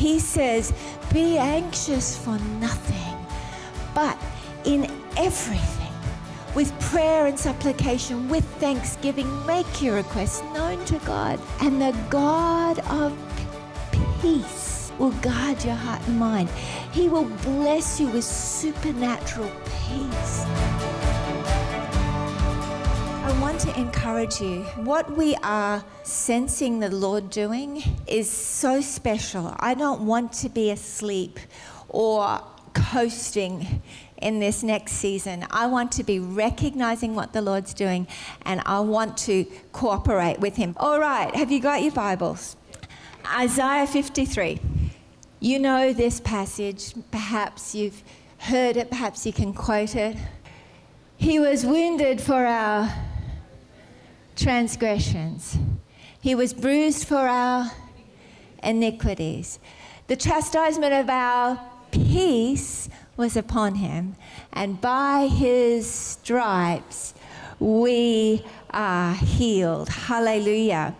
He says, be anxious for nothing, but in everything, with prayer and supplication, with thanksgiving, make your requests known to God. And the God of peace will guard your heart and mind. He will bless you with supernatural peace. I want to encourage you. What we are sensing the Lord doing is so special. I don't want to be asleep or coasting in this next season. I want to be recognizing what the Lord's doing, and I want to cooperate with Him. All right, have you got your Bibles? Isaiah 53. You know this passage. Perhaps you've heard it. Perhaps you can quote it. He was wounded for our transgressions. He was bruised for our iniquities. The chastisement of our peace was upon Him, and by His stripes we are healed. Hallelujah.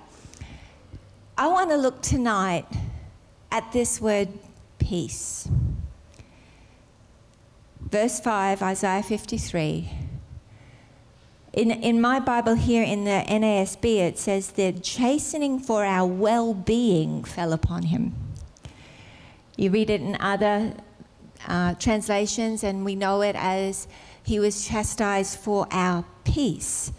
I want to look tonight at this word peace. Verse 5, Isaiah 53. In my Bible here in the NASB, it says the chastening for our well-being fell upon Him. You read it in other translations, and we know it as He was chastised for our peace.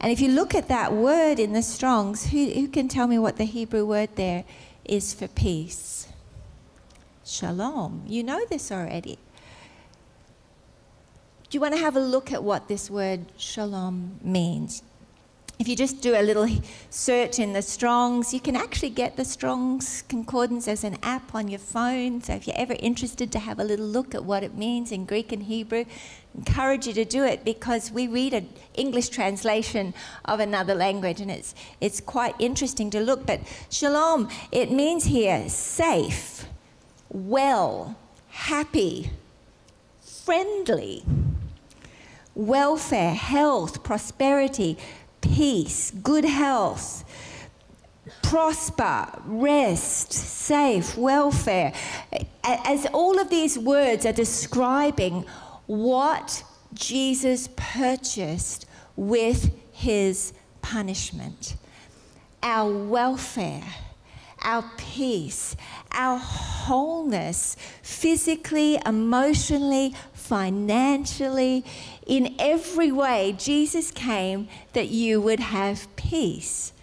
And if you look at that word in the Strongs, who can tell me what the Hebrew word there is for peace? Shalom. You know this already. Do you want to have a look at what this word shalom means? If you just do a little search in the Strongs, you can actually get the Strong's Concordance as an app on your phone. So if you're ever interested to have a little look at what it means in Greek and Hebrew, I encourage you to do it, because we read an English translation of another language, and it's quite interesting to look. But shalom, it means here safe, well, happy, friendly, welfare, health, prosperity, peace, good health, prosper, rest, safe, welfare. As all of these words are describing what Jesus purchased with His punishment. Our welfare, our peace, our wholeness, physically, emotionally, financially, in every way, Jesus came that you would have peace.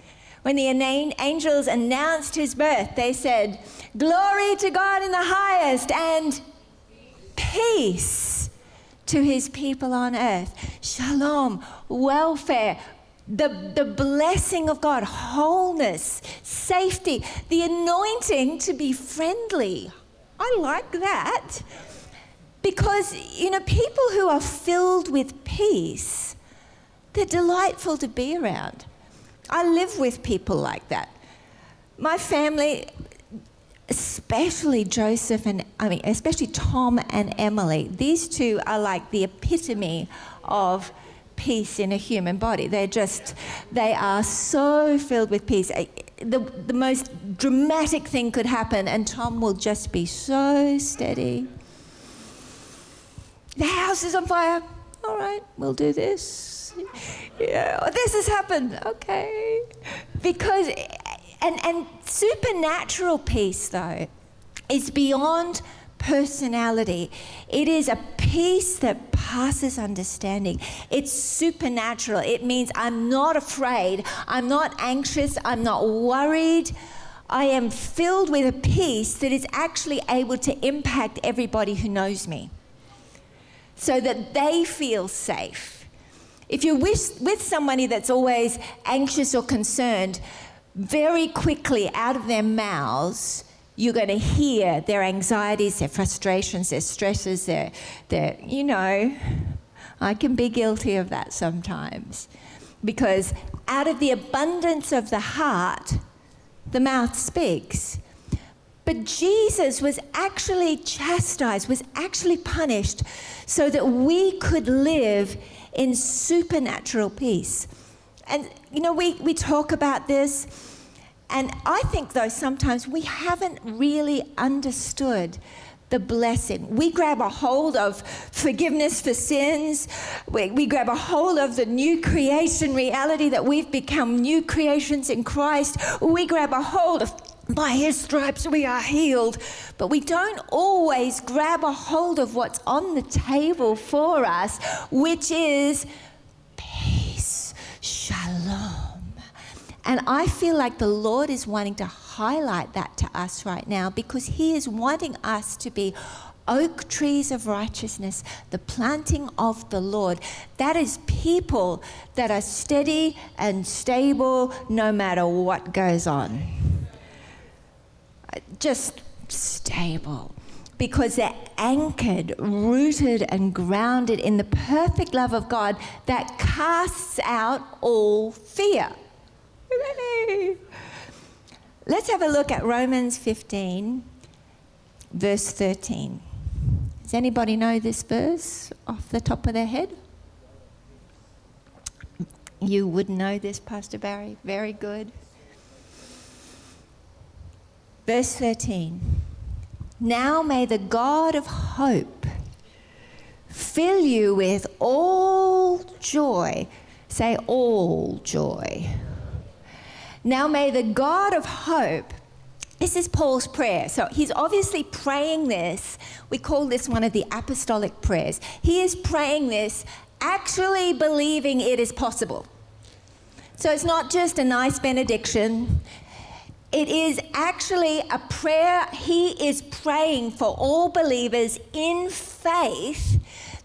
When the angels announced His birth, they said, "Glory to God in the highest, and peace to His people on earth." Shalom, welfare, the blessing of God, wholeness, safety, the anointing to be friendly. I like that. Because, people who are filled with peace, they're delightful to be around. I live with people like that. My family, especially especially Tom and Emily, these two are like the epitome of peace in a human body. They are so filled with peace. The most dramatic thing could happen, and Tom will just be so steady. The house is on fire. All right, we'll do this. Yeah, this has happened. Okay. Because, and supernatural peace, though, is beyond personality. It is a peace that passes understanding. It's supernatural. It means I'm not afraid. I'm not anxious. I'm not worried. I am filled with a peace that is actually able to impact everybody who knows me, so that they feel safe. If you're with somebody that's always anxious or concerned, very quickly out of their mouths, you're going to hear their anxieties, their frustrations, their stresses, their I can be guilty of that sometimes. Because out of the abundance of the heart, the mouth speaks. But Jesus was actually chastised, was actually punished, so that we could live in supernatural peace. And, we talk about this, And I think, though, sometimes we haven't really understood the blessing. We grab a hold of forgiveness for sins. We grab a hold of the new creation reality that we've become new creations in Christ. We grab a hold of, by his stripes we are healed. But we don't always grab a hold of what's on the table for us, which is peace, shalom. And I feel like the Lord is wanting to highlight that to us right now, because he is wanting us to be oak trees of righteousness, the planting of the Lord. That is people that are steady and stable no matter what goes on. Just stable, because they're anchored, rooted and grounded in the perfect love of God that casts out all fear. Hooray! Let's have a look at Romans 15, verse 13. Does anybody know this verse off the top of their head? You would know this, Pastor Barry. Very good. Verse 13. Now may the God of hope fill you with all joy. Say all joy. Now may the God of hope, this is Paul's prayer. So he's obviously praying this. We call this one of the apostolic prayers. He is praying this, actually believing it is possible. So it's not just a nice benediction. It is actually a prayer he is praying for all believers in faith,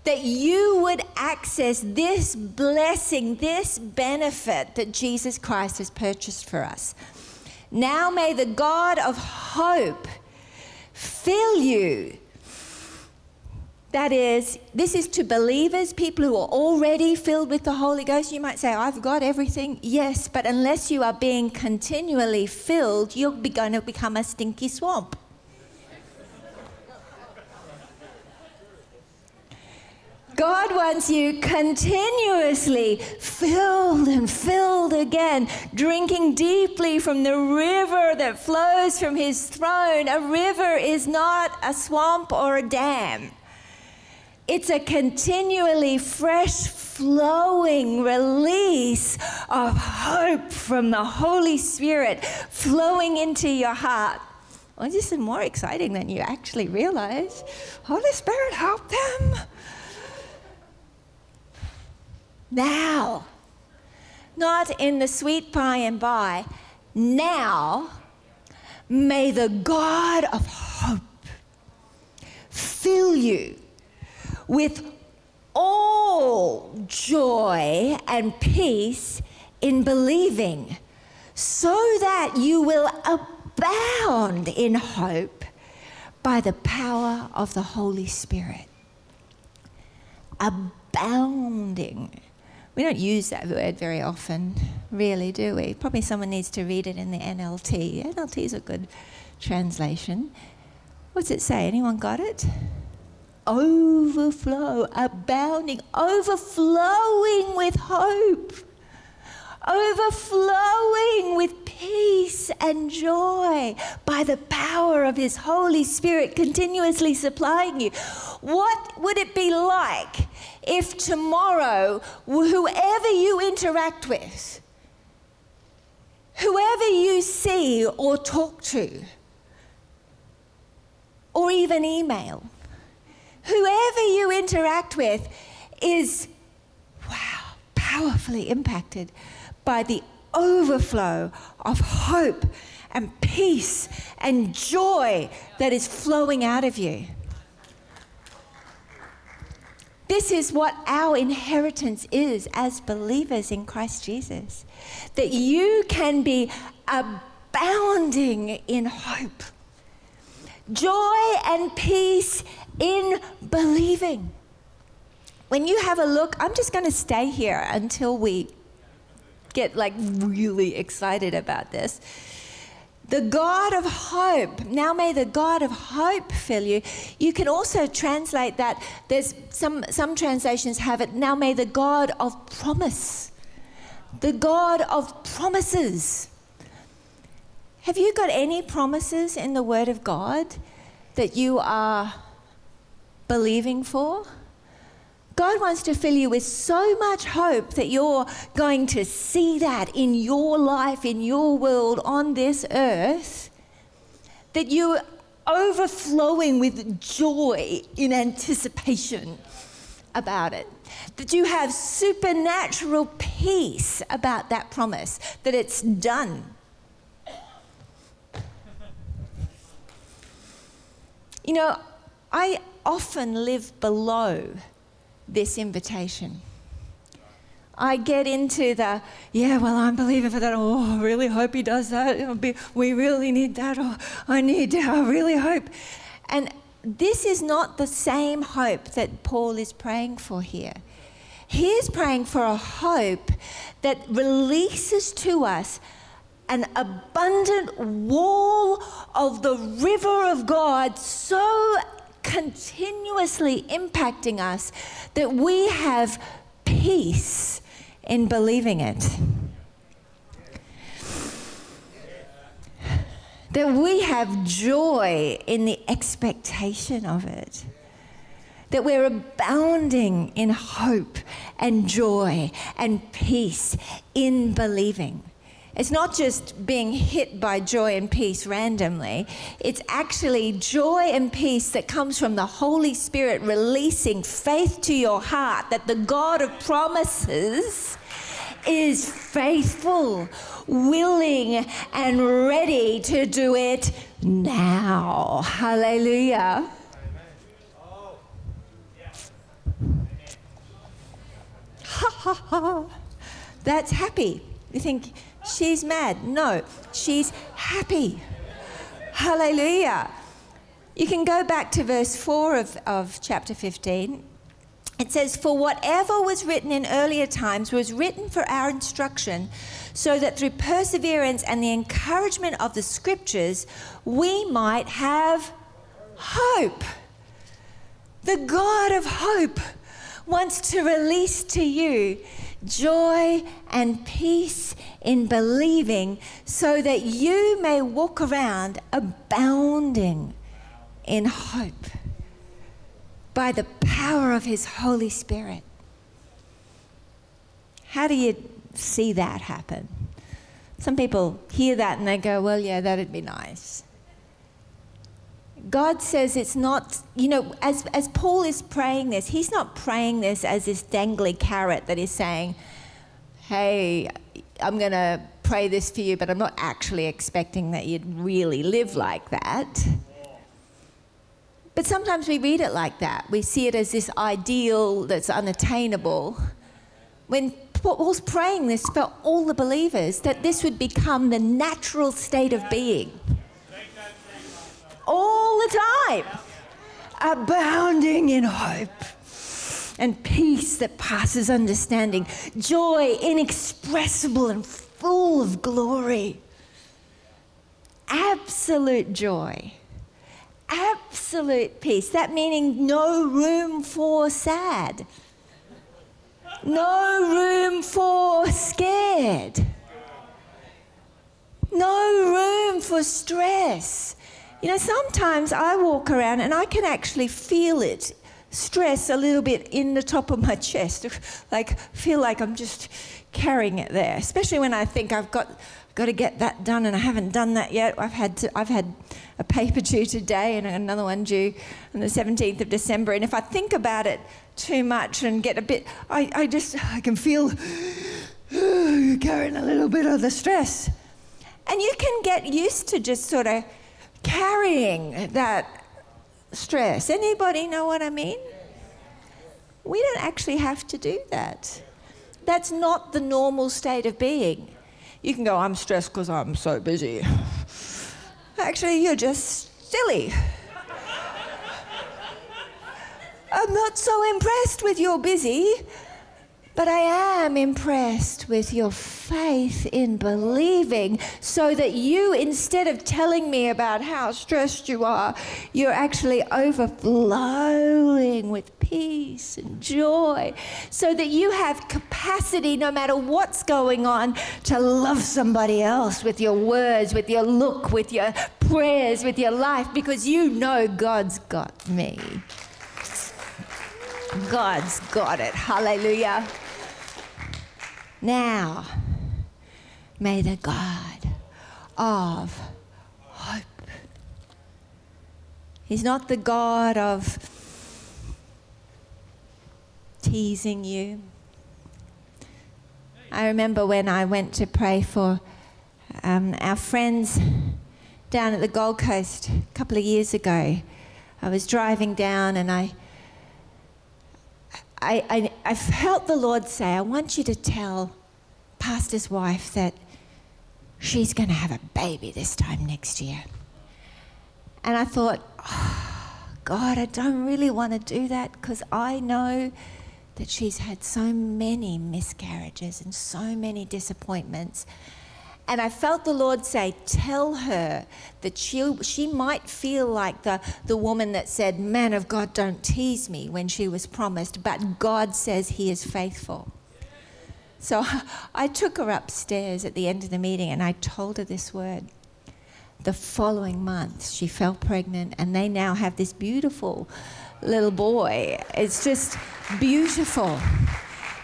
that you would access this blessing, this benefit that Jesus Christ has purchased for us. Now may the God of hope fill you. That is, this is to believers, people who are already filled with the Holy Ghost. You might say, I've got everything. Yes, but unless you are being continually filled, you're going to become a stinky swamp. God wants you continuously filled and filled again, drinking deeply from the river that flows from his throne. A river is not a swamp or a dam. It's a continually fresh flowing release of hope from the Holy Spirit flowing into your heart. Oh, this is more exciting than you actually realize. Holy Spirit, help them. Now, not in the sweet by and by, now may the God of hope fill you with all joy and peace in believing, so that you will abound in hope by the power of the Holy Spirit. Abounding. We don't use that word very often, really, do we? Probably someone needs to read it in the NLT. NLT is a good translation. What's it say? Anyone got it? Overflow, abounding, overflowing with hope, overflowing with peace and joy by the power of his Holy Spirit continuously supplying you. What would it be like if tomorrow, whoever you interact with, whoever you see or talk to, or even email, whoever you interact with is, wow, powerfully impacted by the overflow of hope and peace and joy that is flowing out of you. This is what our inheritance is as believers in Christ Jesus, that you can be abounding in hope, joy and peace in believing. When you have a look, I'm just going to stay here until we get like really excited about this. The God of hope. Now may the God of hope fill you. You can also translate that. There's some translations have it. Now may the God of promise. The God of promises. Have you got any promises in the Word of God that you are believing for? God wants to fill you with so much hope that you're going to see that in your life, in your world, on this earth, that you're overflowing with joy in anticipation about it, that you have supernatural peace about that promise, that it's done. You know, I often live below this invitation. I get into the, I'm believing for that. Oh, I really hope he does that. We really need that. Oh, I really hope. And this is not the same hope that Paul is praying for here. He is praying for a hope that releases to us an abundant wall of the river of God so continuously impacting us that we have peace in believing it. That we have joy in the expectation of it. That we're abounding in hope and joy and peace in believing. It's not just being hit by joy and peace randomly. It's actually joy and peace that comes from the Holy Spirit releasing faith to your heart that the God of promises is faithful, willing, and ready to do it now. Hallelujah. Oh. Yeah. Ha ha ha. That's happy. You think, she's mad. No, she's happy. Hallelujah. You can go back to verse 4 of chapter 15. It says, "For whatever was written in earlier times was written for our instruction, so that through perseverance and the encouragement of the Scriptures, we might have hope." The God of hope wants to release to you joy and peace in believing so that you may walk around abounding in hope by the power of His Holy Spirit. How do you see that happen? Some people hear that and they go, well, yeah, that'd be nice. God says it's not, as Paul is praying this, he's not praying this as this dangly carrot that is saying, hey, I'm going to pray this for you, but I'm not actually expecting that you'd really live like that. But sometimes we read it like that. We see it as this ideal that's unattainable. When Paul's praying this for all the believers, that this would become the natural state of being. All the time, abounding in hope and peace that passes understanding, joy inexpressible and full of glory, absolute joy, absolute peace, that meaning no room for sad, no room for scared, no room for stress. Sometimes I walk around and I can actually feel it, stress a little bit in the top of my chest, feel like I'm just carrying it there, especially when I think I've got to get that done and I haven't done that yet. I've had a paper due today and another one due on the 17th of December, and if I think about it too much and get a bit, I can feel carrying a little bit of the stress. And you can get used to just sort of carrying that stress. Anybody know what I mean? We don't actually have to do that. That's not the normal state of being. You can go, I'm stressed because I'm so busy. Actually, you're just silly. I'm not so impressed with your busy. But I am impressed with your faith in believing, so that you, instead of telling me about how stressed you are, you're actually overflowing with peace and joy, so that you have capacity, no matter what's going on, to love somebody else with your words, with your look, with your prayers, with your life, because you know God's got me. God's got it. Hallelujah. Now, may the God of hope. He's not the God of teasing you. I remember when I went to pray for our friends down at the Gold Coast a couple of years ago. I was driving down and I felt the Lord say, I want you to tell Pastor's wife that she's going to have a baby this time next year. And I thought, oh, God, I don't really want to do that, because I know that she's had so many miscarriages and so many disappointments. And I felt the Lord say, tell her that she might feel like the woman that said, man of God, don't tease me, when she was promised, but God says he is faithful. So I took her upstairs at the end of the meeting and I told her this word. The following month, she fell pregnant, and they now have this beautiful little boy. It's just beautiful.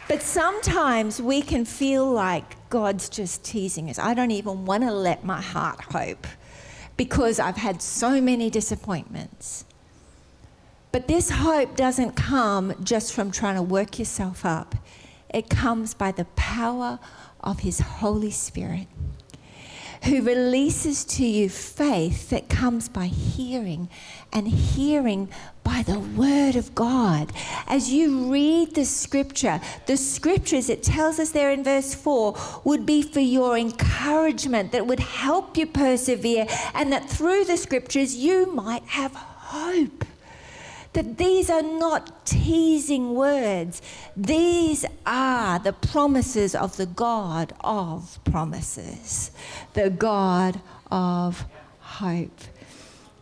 But sometimes we can feel like God's just teasing us. I don't even want to let my heart hope, because I've had so many disappointments. But this hope doesn't come just from trying to work yourself up. It comes by the power of his Holy Spirit, who releases to you faith that comes by hearing, and hearing by the word of God. As you read the scriptures, it tells us there in verse 4, would be for your encouragement, that would help you persevere, and that through the scriptures you might have hope. That these are not teasing words. These are the promises of the God of promises, the God of hope.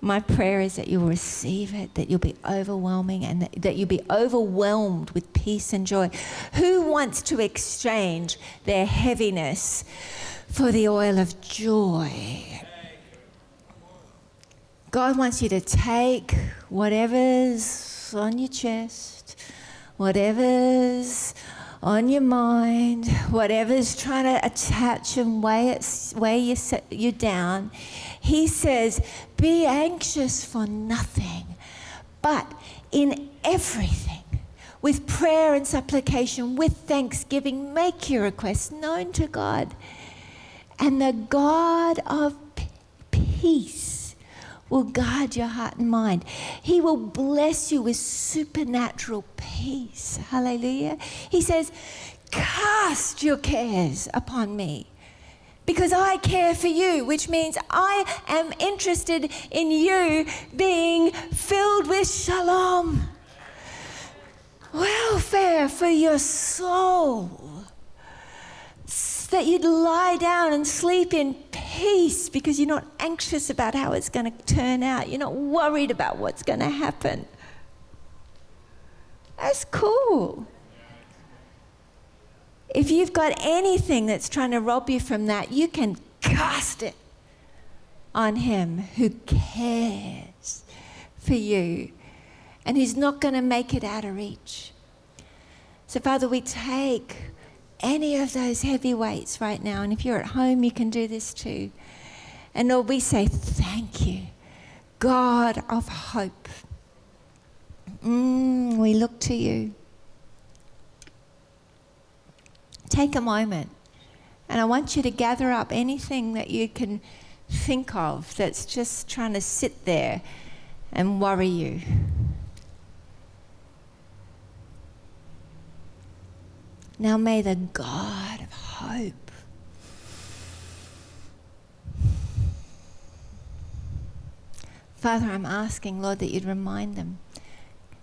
My prayer is that you'll receive it, that you'll be overwhelming, and that you'll be overwhelmed with peace and joy. Who wants to exchange their heaviness for the oil of joy? God wants you to take whatever's on your chest, whatever's on your mind, whatever's trying to attach and weigh you down. He says, be anxious for nothing, but in everything, with prayer and supplication, with thanksgiving, make your requests known to God. And the God of peace will guard your heart and mind. He will bless you with supernatural peace. Hallelujah. He says, cast your cares upon me, because I care for you, which means I am interested in you being filled with shalom, welfare for your soul, that you'd lie down and sleep in peace, because you're not anxious about how it's going to turn out. You're not worried about what's going to happen. That's cool. If you've got anything that's trying to rob you from that, you can cast it on him who cares for you and who's not going to make it out of reach. So, Father, we take any of those heavy weights right now, and if you're at home, you can do this too. And Lord, we say thank you, God of hope. We look to you. Take a moment, and I want you to gather up anything that you can think of that's just trying to sit there and worry you. Now may the God of hope Father, I'm asking, Lord, that you'd remind them.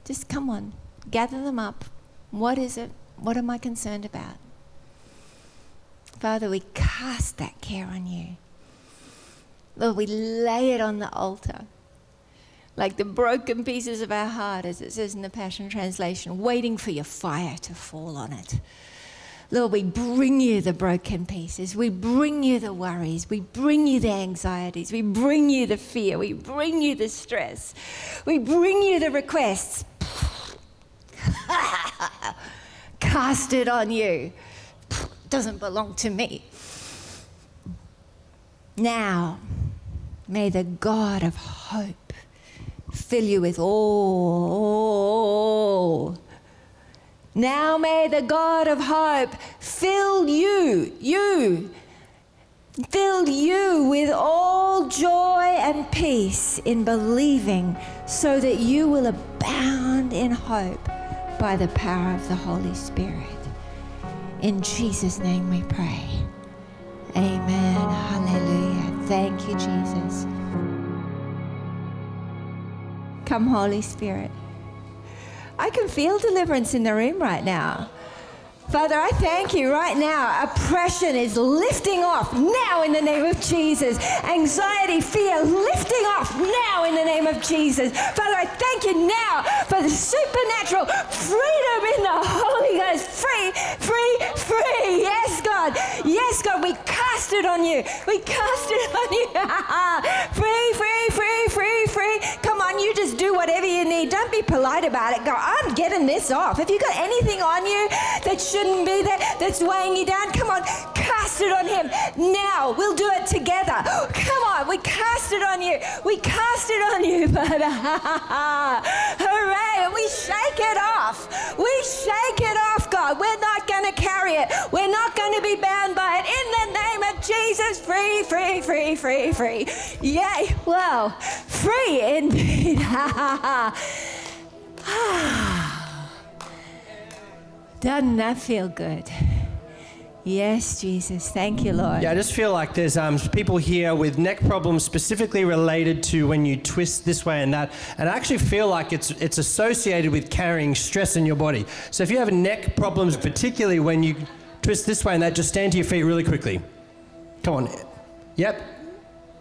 Just come on, gather them up. What is it? What am I concerned about? Father, we cast that care on you. Lord, we lay it on the altar. Like the broken pieces of our heart, as it says in the Passion Translation, waiting for your fire to fall on it. Lord, we bring you the broken pieces. We bring you the worries. We bring you the anxieties. We bring you the fear. We bring you the stress. We bring you the requests. Cast it on you. Doesn't belong to me. Now, may the God of hope fill you with all. Now may the God of hope fill you with all joy and peace in believing, so that you will abound in hope by the power of the Holy Spirit. In Jesus' name we pray. Amen. Hallelujah. Thank you, Jesus. Come, Holy Spirit. I can feel deliverance in the room right now. Father, I thank you right now. Oppression is lifting off now in the name of Jesus. Anxiety, fear, lifting off now in the name of Jesus. Father, I thank you now for the supernatural freedom in the Holy Ghost. Free, free, free. Yes, God. Yes, God. We cast it on you. We cast it on you. Free, free, free, free, free. Come on, you just do whatever you need. Don't be polite about it. Go, I'm getting this off. Have you got anything on you that shouldn't be there, that's weighing you down? Come on, cast it on him now. We'll do it together. Come on, we cast it on you. We cast it on you, Father. Hooray, and we shake it off. We shake it off, God. We're not going to carry it. We're not going to be bound by it. In the name of Jesus, free, free, free, free, free. Yay, wow, free indeed. Doesn't that feel good? Yes, Jesus. Thank you, Lord. Yeah, I just feel like there's people here with neck problems specifically related to when you twist this way and that. And I actually feel like it's associated with carrying stress in your body. So if you have neck problems, particularly when you twist this way and that, just stand to your feet really quickly. Come on. Yep.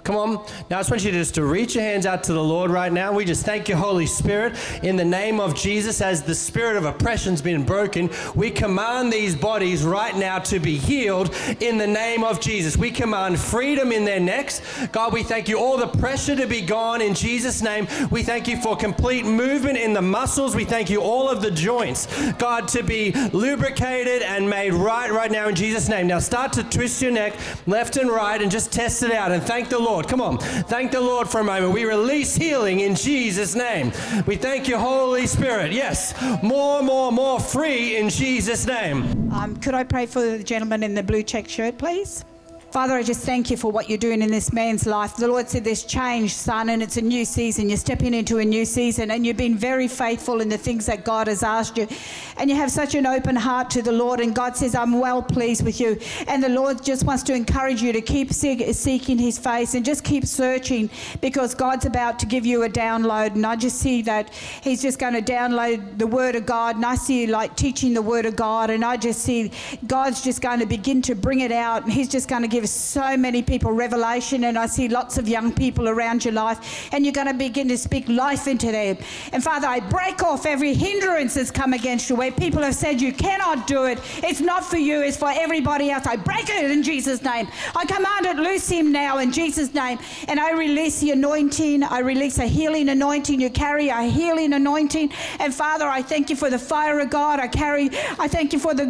Come on. Now I just want you to reach your hands out to the Lord right now. We just thank you, Holy Spirit, in the name of Jesus. As the spirit of oppression's been broken, we command these bodies right now to be healed in the name of Jesus. We command freedom in their necks. God, we thank you. All the pressure to be gone in Jesus' name. We thank you for complete movement in the muscles. We thank you all of the joints, God, to be lubricated and made right now in Jesus' name. Now start to twist your neck left and right and just test it out and thank the Lord. Come on. Thank the Lord for a moment. We release healing in Jesus' name. We thank you, Holy Spirit. Yes. More free in Jesus' name. Could I pray for the gentleman in the blue check shirt, please? Father, I just thank you for what you're doing in this man's life. The Lord said there's change, son, and it's a new season. You're stepping into a new season, and you've been very faithful in the things that God has asked you. And you have such an open heart to the Lord, and God says, I'm well pleased with you. And the Lord just wants to encourage you to keep seeking his face and just keep searching, because God's about to give you a download. And I just see that he's just going to download the word of God, and I see you like teaching the word of God, and I just see God's just going to begin to bring it out, and he's just going to give so many people revelation. And I see lots of young people around your life, and you're going to begin to speak life into them. And Father, I break off every hindrance that's come against you, where people have said you cannot do it, it's not for you, it's for everybody else. I break it in Jesus' name. I command it, loose him now in Jesus' name. And I release the anointing. I release a healing anointing. You carry a healing anointing. And Father, I thank you for the fire of God. I thank you for the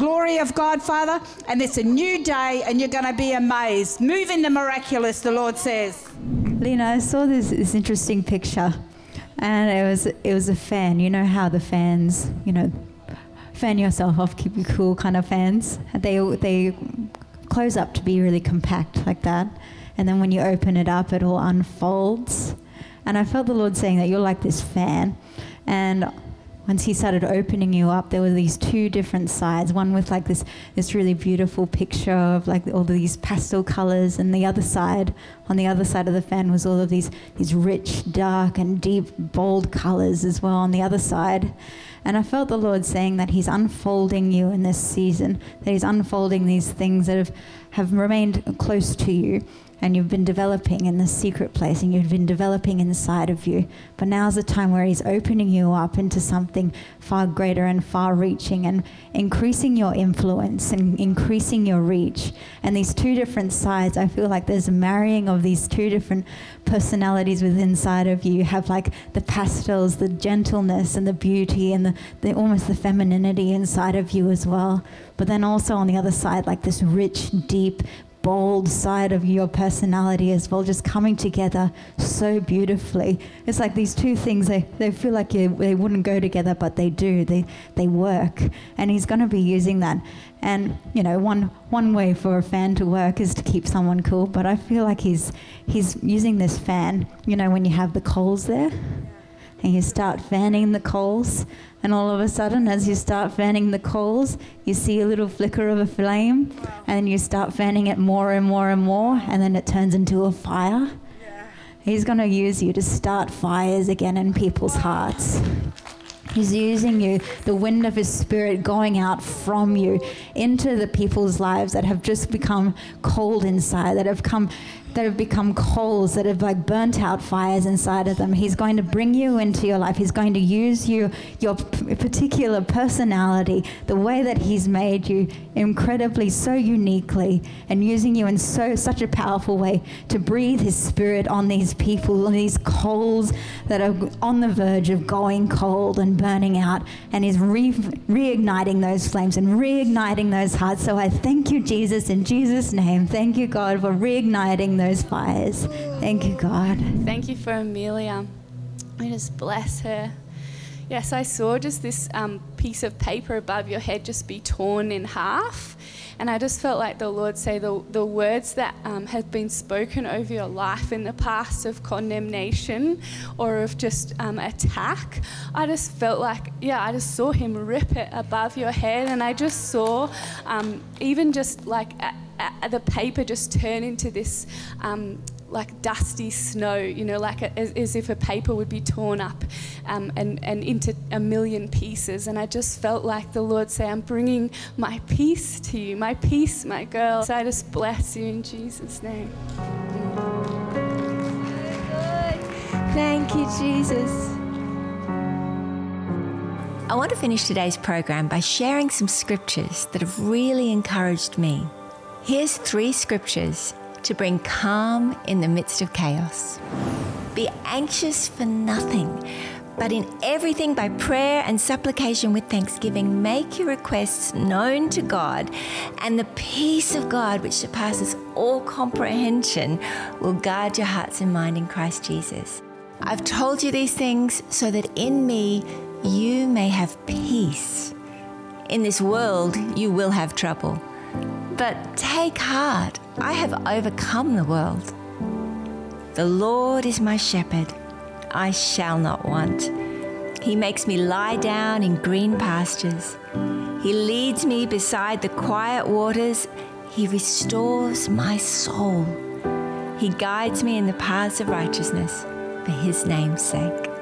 glory of God, Father. And it's a new day, and you're going to be amazed. Move in the miraculous, the Lord says. Lena, I saw this interesting picture, and it was a fan. You know how the fans, fan yourself off, keep you cool kind of fans. They close up to be really compact like that, and then when you open it up, it all unfolds. And I felt the Lord saying that you're like this fan, and Once he started opening you up, there were these two different sides, one with like this really beautiful picture of like all these pastel colors, and the other side, on the other side of the fan, was all of these rich, dark and deep, bold colors as well on the other side. And I felt the Lord saying that he's unfolding you in this season, that he's unfolding these things that have remained close to you. And you've been developing in this secret place, and you've been developing inside of you. But now's the time where he's opening you up into something far greater and far-reaching, and increasing your influence and increasing your reach. And these two different sides, I feel like there's a marrying of these two different personalities within inside of you. You have like the pastels, the gentleness and the beauty, and the almost the femininity inside of you as well. But then also on the other side, like this rich, deep, bold side of your personality as well, just coming together so beautifully. It's like these two things, they feel like they wouldn't go together, but they do. They work, and he's going to be using that. And you know, one way for a fan to work is to keep someone cool, but I feel like he's using this fan. You know, when you have the coals there, and you start fanning the coals, and all of a sudden, as you start fanning the coals, you see a little flicker of a flame, and you start fanning it more and more and more, and then it turns into a fire. Yeah. He's going to use you to start fires again in people's hearts. He's using you, the wind of his spirit going out from you into the people's lives that have just become cold inside, that have become coals, that have like burnt out fires inside of them. He's going to bring you into your life. He's going to use you, your particular personality, the way that he's made you incredibly, so uniquely, and using you in such a powerful way to breathe his spirit on these people, on these coals that are on the verge of going cold and burning out. And he's reigniting those flames and reigniting those hearts. So I thank you, Jesus, in Jesus' name. Thank you, God, for reigniting those fires. Thank you, God. Thank you for Amelia. We just bless her. Yes, I saw just this piece of paper above your head just be torn in half. And I just felt like the Lord say the words that have been spoken over your life in the past of condemnation or of just attack. I just felt like, I just saw him rip it above your head. And I just saw even just like the paper just turn into this like dusty snow, you know, like as if a paper would be torn up and into a million pieces. And I just felt like the Lord say, I'm bringing my peace to you, my peace, my girl. So I just bless you in Jesus' name. Thank you, Jesus. I want to finish today's program by sharing some scriptures that have really encouraged me. Here's 3 scriptures to bring calm in the midst of chaos. Be anxious for nothing, but in everything by prayer and supplication with thanksgiving, make your requests known to God, and the peace of God, which surpasses all comprehension, will guard your hearts and mind in Christ Jesus. I've told you these things so that in me you may have peace. In this world you will have trouble, but take heart, I have overcome the world. The Lord is my shepherd, I shall not want. He makes me lie down in green pastures. He leads me beside the quiet waters. He restores my soul. He guides me in the paths of righteousness for his name's sake.